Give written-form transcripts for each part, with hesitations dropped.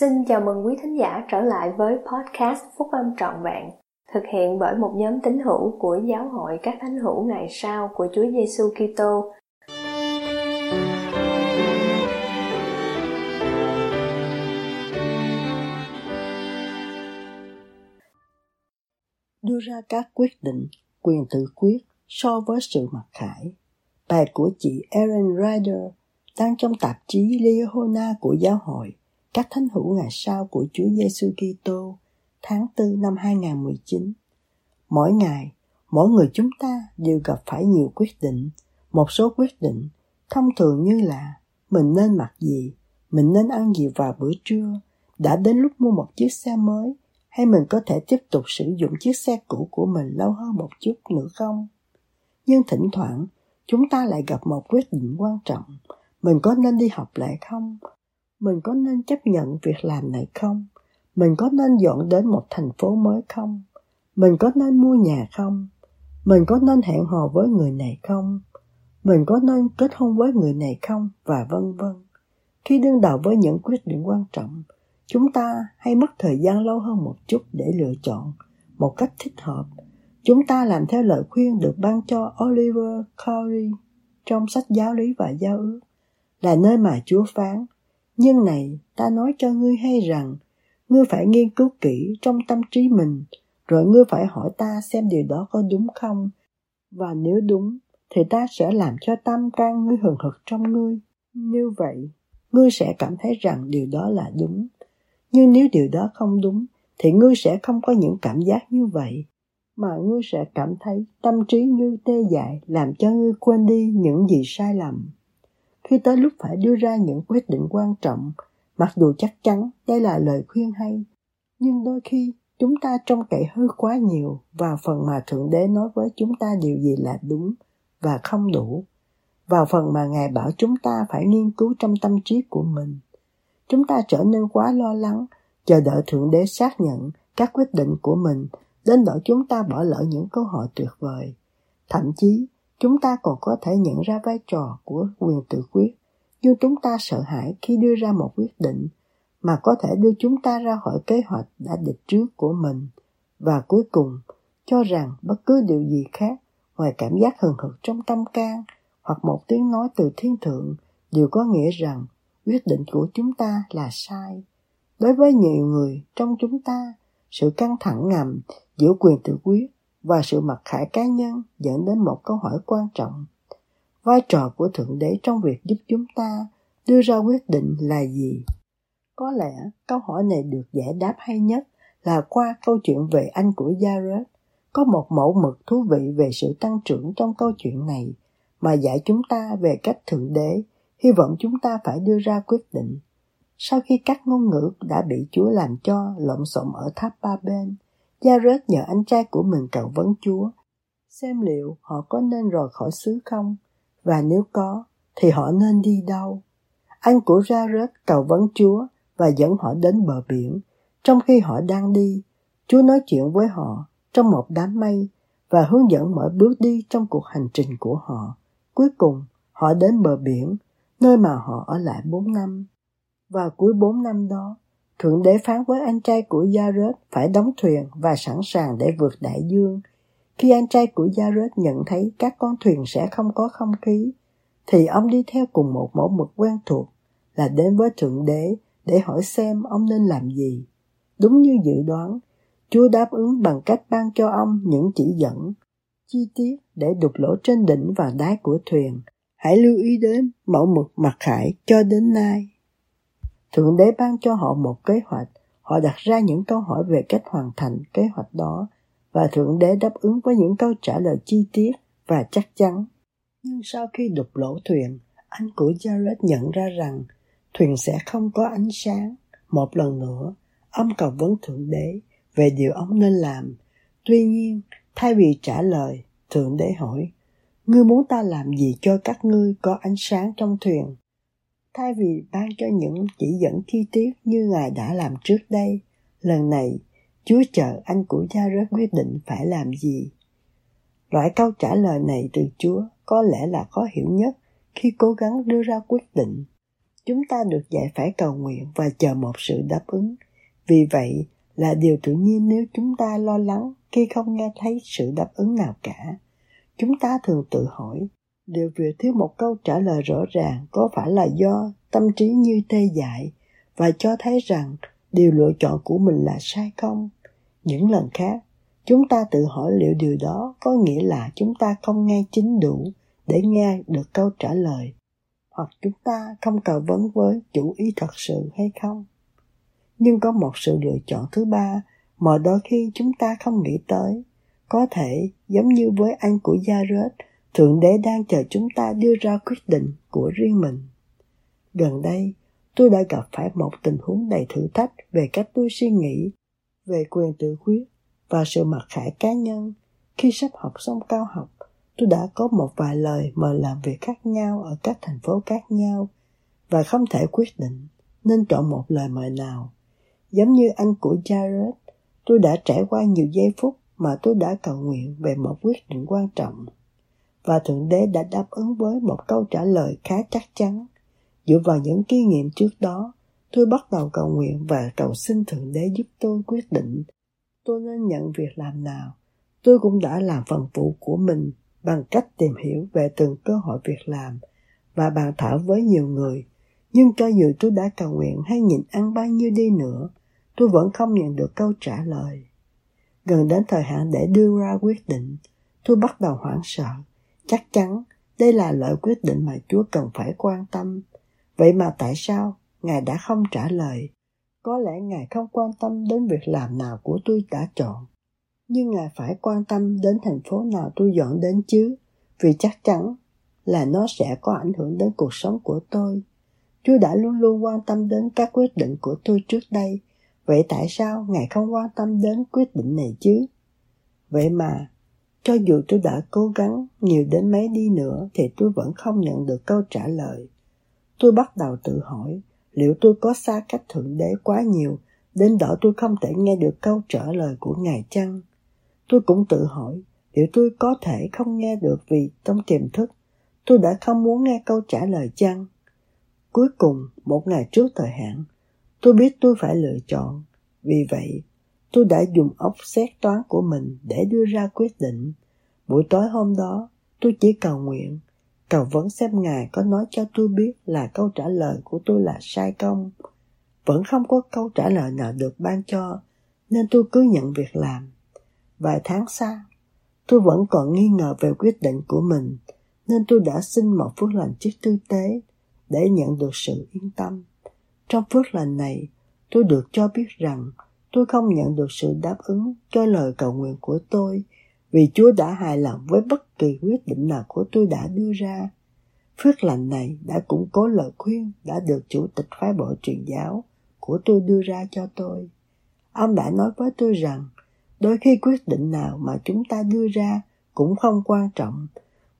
Xin chào mừng quý thính giả trở lại với podcast Phúc Âm Trọn Vẹn, thực hiện bởi một nhóm tín hữu của Giáo hội các Thánh hữu Ngày sau của Chúa Giêsu Kitô. Đưa ra các quyết định, quyền tự quyết so với sự mặc khải. Bài của chị Erin Rider đăng trong tạp chí Liahona của Giáo hội các Thánh hữu Ngày sau của Chúa Giêsu Kitô, tháng 4 năm 2019. Mỗi ngày, mỗi người chúng ta đều gặp phải nhiều quyết định. Một số quyết định thông thường như là mình nên mặc gì, mình nên ăn gì vào bữa trưa, đã đến lúc mua một chiếc xe mới, hay mình có thể tiếp tục sử dụng chiếc xe cũ của mình lâu hơn một chút nữa không? Nhưng thỉnh thoảng, chúng ta lại gặp một quyết định quan trọng. Mình có nên đi học lại không? Mình có nên chấp nhận việc làm này không? Mình có nên dọn đến một thành phố mới không? Mình có nên mua nhà không? Mình có nên hẹn hò với người này không? Mình có nên kết hôn với người này không? Và vân vân. Khi đương đầu với những quyết định quan trọng, chúng ta hay mất thời gian lâu hơn một chút để lựa chọn một cách thích hợp. Chúng ta làm theo lời khuyên được ban cho Oliver Curry trong sách Giáo lý và Giáo ước, là nơi mà Chúa phán: "Nhưng này, ta nói cho ngươi hay rằng, ngươi phải nghiên cứu kỹ trong tâm trí mình, rồi ngươi phải hỏi ta xem điều đó có đúng không. Và nếu đúng, thì ta sẽ làm cho tâm can ngươi hừng hực trong ngươi. Như vậy, ngươi sẽ cảm thấy rằng điều đó là đúng. Nhưng nếu điều đó không đúng, thì ngươi sẽ không có những cảm giác như vậy, mà ngươi sẽ cảm thấy tâm trí như tê dại, làm cho ngươi quên đi những gì sai lầm." Khi tới lúc phải đưa ra những quyết định quan trọng, mặc dù chắc chắn đây là lời khuyên hay, nhưng đôi khi chúng ta trông cậy hơi quá nhiều vào phần mà Thượng Đế nói với chúng ta điều gì là đúng và không đủ, vào phần mà Ngài bảo chúng ta phải nghiên cứu trong tâm trí của mình. Chúng ta trở nên quá lo lắng, chờ đợi Thượng Đế xác nhận các quyết định của mình, đến nỗi chúng ta bỏ lỡ những cơ hội tuyệt vời. Thậm chí, chúng ta còn có thể nhận ra vai trò của quyền tự quyết, nhưng chúng ta sợ hãi khi đưa ra một quyết định mà có thể đưa chúng ta ra khỏi kế hoạch đã định trước của mình, và cuối cùng cho rằng bất cứ điều gì khác ngoài cảm giác hừng hực trong tâm can hoặc một tiếng nói từ thiên thượng đều có nghĩa rằng quyết định của chúng ta là sai. Đối với nhiều người trong chúng ta, sự căng thẳng ngầm giữa quyền tự quyết và sự mặc khải cá nhân dẫn đến một câu hỏi quan trọng: vai trò của Thượng Đế trong việc giúp chúng ta đưa ra quyết định là gì? Có lẽ câu hỏi này được giải đáp hay nhất là qua câu chuyện về anh của Jared. Có một mẫu mực thú vị về sự tăng trưởng trong câu chuyện này mà dạy chúng ta về cách Thượng Đế hy vọng chúng ta phải đưa ra quyết định. Sau khi các ngôn ngữ đã bị Chúa làm cho lộn xộn ở tháp Ba-bên, Jared nhờ anh trai của mình cầu vấn Chúa xem liệu họ có nên rời khỏi xứ không, và nếu có, thì họ nên đi đâu. Anh của Jared cầu vấn Chúa và dẫn họ đến bờ biển. Trong khi họ đang đi, Chúa nói chuyện với họ trong một đám mây và hướng dẫn mọi bước đi trong cuộc hành trình của họ. Cuối cùng, họ đến bờ biển, nơi mà họ ở lại 4 năm. Và cuối 4 năm đó, Thượng Đế phán với anh trai của Jared phải đóng thuyền và sẵn sàng để vượt đại dương. Khi anh trai của Jared nhận thấy các con thuyền sẽ không có không khí, thì ông đi theo cùng một mẫu mực quen thuộc là đến với Thượng Đế để hỏi xem ông nên làm gì. Đúng như dự đoán, Chúa đáp ứng bằng cách ban cho ông những chỉ dẫn chi tiết để đục lỗ trên đỉnh và đáy của thuyền. Hãy lưu ý đến mẫu mực mặc khải cho đến nay. Thượng Đế ban cho họ một kế hoạch, họ đặt ra những câu hỏi về cách hoàn thành kế hoạch đó, và Thượng Đế đáp ứng với những câu trả lời chi tiết và chắc chắn. Nhưng sau khi đục lỗ thuyền, anh của Jared nhận ra rằng thuyền sẽ không có ánh sáng. Một lần nữa, ông cầu vấn Thượng Đế về điều ông nên làm. Tuy nhiên, thay vì trả lời, Thượng Đế hỏi: "Ngươi muốn ta làm gì cho các ngươi có ánh sáng trong thuyền?" Thay vì ban cho những chỉ dẫn chi tiết như Ngài đã làm trước đây, lần này Chúa chờ anh của Jared quyết định phải làm gì. Loại câu trả lời này từ Chúa có lẽ là khó hiểu nhất khi cố gắng đưa ra quyết định. Chúng ta được dạy phải cầu nguyện và chờ một sự đáp ứng. Vì vậy là điều tự nhiên nếu chúng ta lo lắng khi không nghe thấy sự đáp ứng nào cả. Chúng ta thường tự hỏi, điều việc thiếu một câu trả lời rõ ràng có phải là do tâm trí như tê dại và cho thấy rằng điều lựa chọn của mình là sai không? Những lần khác, chúng ta tự hỏi liệu điều đó có nghĩa là chúng ta không nghe chính đủ để nghe được câu trả lời, hoặc chúng ta không cầu vấn với chủ ý thật sự hay không. Nhưng có một sự lựa chọn thứ ba mà đôi khi chúng ta không nghĩ tới. Có thể, giống như với anh của Jared, Thượng Đế đang chờ chúng ta đưa ra quyết định của riêng mình. Gần đây, tôi đã gặp phải một tình huống đầy thử thách về cách tôi suy nghĩ, về quyền tự quyết và sự mặc khải cá nhân. Khi sắp học xong cao học, tôi đã có một vài lời mời làm việc khác nhau ở các thành phố khác nhau và không thể quyết định nên chọn một lời mời nào. Giống như anh của Jared, tôi đã trải qua nhiều giây phút mà tôi đã cầu nguyện về một quyết định quan trọng, và Thượng Đế đã đáp ứng với một câu trả lời khá chắc chắn. Dựa vào những kinh nghiệm trước đó, tôi bắt đầu cầu nguyện và cầu xin Thượng Đế giúp tôi quyết định tôi nên nhận việc làm nào. Tôi cũng đã làm phần vụ của mình bằng cách tìm hiểu về từng cơ hội việc làm và bàn thảo với nhiều người. Nhưng cho dù tôi đã cầu nguyện hay nhịn ăn bao nhiêu đi nữa, tôi vẫn không nhận được câu trả lời. Gần đến thời hạn để đưa ra quyết định, tôi bắt đầu hoảng sợ. Chắc chắn đây là loại quyết định mà Chúa cần phải quan tâm. Vậy mà tại sao Ngài đã không trả lời? Có lẽ Ngài không quan tâm đến việc làm nào của tôi đã chọn, nhưng Ngài phải quan tâm đến thành phố nào tôi dọn đến chứ, vì chắc chắn là nó sẽ có ảnh hưởng đến cuộc sống của tôi. Chúa đã luôn luôn quan tâm đến các quyết định của tôi trước đây, vậy tại sao Ngài không quan tâm đến quyết định này chứ? Vậy mà, cho dù tôi đã cố gắng nhiều đến mấy đi nữa thì tôi vẫn không nhận được câu trả lời. Tôi bắt đầu tự hỏi liệu tôi có xa cách Thượng Đế quá nhiều đến độ tôi không thể nghe được câu trả lời của Ngài chăng? Tôi cũng tự hỏi liệu tôi có thể không nghe được vì trong tiềm thức tôi đã không muốn nghe câu trả lời chăng? Cuối cùng, một ngày trước thời hạn, tôi biết tôi phải lựa chọn. Vì vậy, tôi đã dùng óc xét toán của mình để đưa ra quyết định. Buổi tối hôm đó, tôi chỉ cầu nguyện, cầu vấn xem Ngài có nói cho tôi biết là câu trả lời của tôi là sai không. Vẫn không có câu trả lời nào được ban cho, nên tôi cứ nhận việc làm. Vài tháng sau, tôi vẫn còn nghi ngờ về quyết định của mình, nên tôi đã xin một phước lành chức tư tế để nhận được sự yên tâm. Trong phước lành này, tôi được cho biết rằng tôi không nhận được sự đáp ứng cho lời cầu nguyện của tôi, vì Chúa đã hài lòng với bất kỳ quyết định nào của tôi đã đưa ra. Phước lành này đã củng cố lời khuyên đã được Chủ tịch phái bộ truyền giáo của tôi đưa ra cho tôi. Ông đã nói với tôi rằng, đôi khi quyết định nào mà chúng ta đưa ra cũng không quan trọng.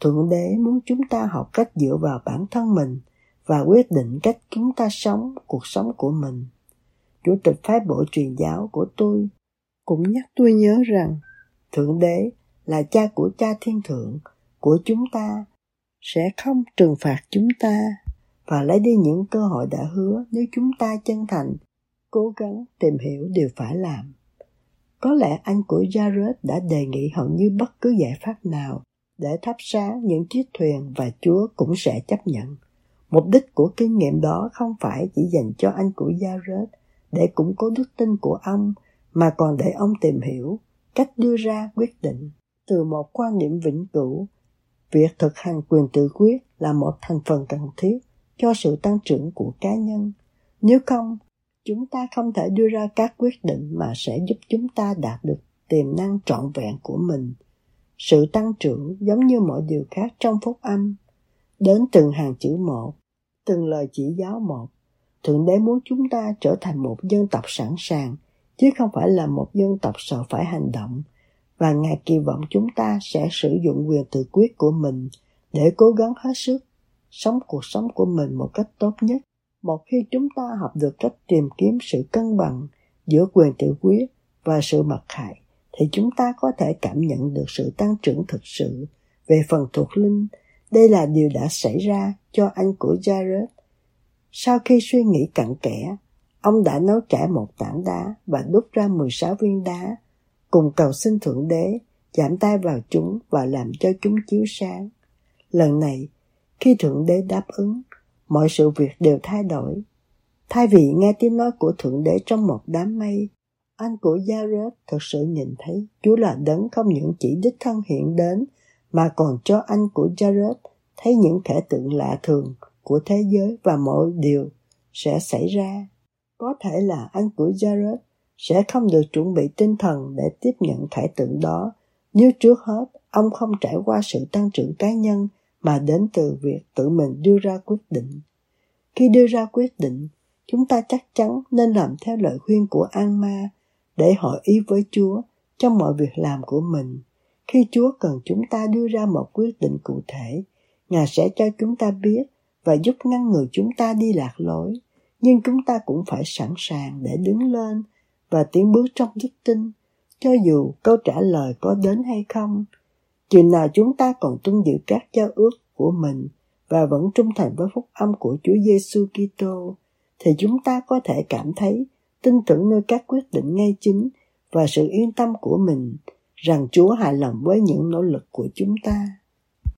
Thượng Đế muốn chúng ta học cách dựa vào bản thân mình và quyết định cách chúng ta sống cuộc sống của mình. Chủ tịch phái bộ truyền giáo của tôi cũng nhắc tôi nhớ rằng Thượng Đế là Cha của Cha Thiên Thượng của chúng ta, sẽ không trừng phạt chúng ta và lấy đi những cơ hội đã hứa nếu chúng ta chân thành, cố gắng tìm hiểu điều phải làm. Có lẽ anh của Jared đã đề nghị hầu như bất cứ giải pháp nào để thắp sáng những chiếc thuyền và Chúa cũng sẽ chấp nhận. Mục đích của kinh nghiệm đó không phải chỉ dành cho anh của Jared để củng cố đức tin của ông, mà còn để ông tìm hiểu cách đưa ra quyết định từ một quan điểm vĩnh cửu. Việc thực hành quyền tự quyết là một thành phần cần thiết cho sự tăng trưởng của cá nhân. Nếu không, chúng ta không thể đưa ra các quyết định mà sẽ giúp chúng ta đạt được tiềm năng trọn vẹn của mình. Sự tăng trưởng giống như mọi điều khác trong phúc âm, đến từng hàng chữ một, từng lời chỉ giáo một. Thượng Đế muốn chúng ta trở thành một dân tộc sẵn sàng, chứ không phải là một dân tộc sợ phải hành động. Và Ngài kỳ vọng chúng ta sẽ sử dụng quyền tự quyết của mình để cố gắng hết sức, sống cuộc sống của mình một cách tốt nhất. Một khi chúng ta học được cách tìm kiếm sự cân bằng giữa quyền tự quyết và sự mặc khải, thì chúng ta có thể cảm nhận được sự tăng trưởng thực sự về phần thuộc linh. Đây là điều đã xảy ra cho anh của Jared. Sau khi suy nghĩ cặn kẽ, ông đã nấu chảy một tảng đá và đúc ra 16 viên đá, cùng cầu xin Thượng Đế chạm tay vào chúng và làm cho chúng chiếu sáng. Lần này, khi Thượng Đế đáp ứng, mọi sự việc đều thay đổi. Thay vì nghe tiếng nói của Thượng Đế trong một đám mây, anh của Jared thực sự nhìn thấy Chúa là Đấng không những chỉ đích thân hiện đến, mà còn cho anh của Jared thấy những thể tượng lạ thường của thế giới và mọi điều sẽ xảy ra. Có thể là anh của Jared sẽ không được chuẩn bị tinh thần để tiếp nhận thể tượng đó, nếu trước hết ông không trải qua sự tăng trưởng cá nhân mà đến từ việc tự mình đưa ra quyết định. Khi đưa ra quyết định, chúng ta chắc chắn nên làm theo lời khuyên của An Ma để hội ý với Chúa trong mọi việc làm của mình. Khi Chúa cần chúng ta đưa ra một quyết định cụ thể, Ngài sẽ cho chúng ta biết và giúp ngăn ngừa chúng ta đi lạc lối. Nhưng chúng ta cũng phải sẵn sàng để đứng lên và tiến bước trong đức tin, cho dù câu trả lời có đến hay không. Chừng nào chúng ta còn tuân giữ các giao ước của mình và vẫn trung thành với phúc âm của Chúa Giêsu Kitô, thì chúng ta có thể cảm thấy tin tưởng nơi các quyết định ngay chính và sự yên tâm của mình rằng Chúa hài lòng với những nỗ lực của chúng ta.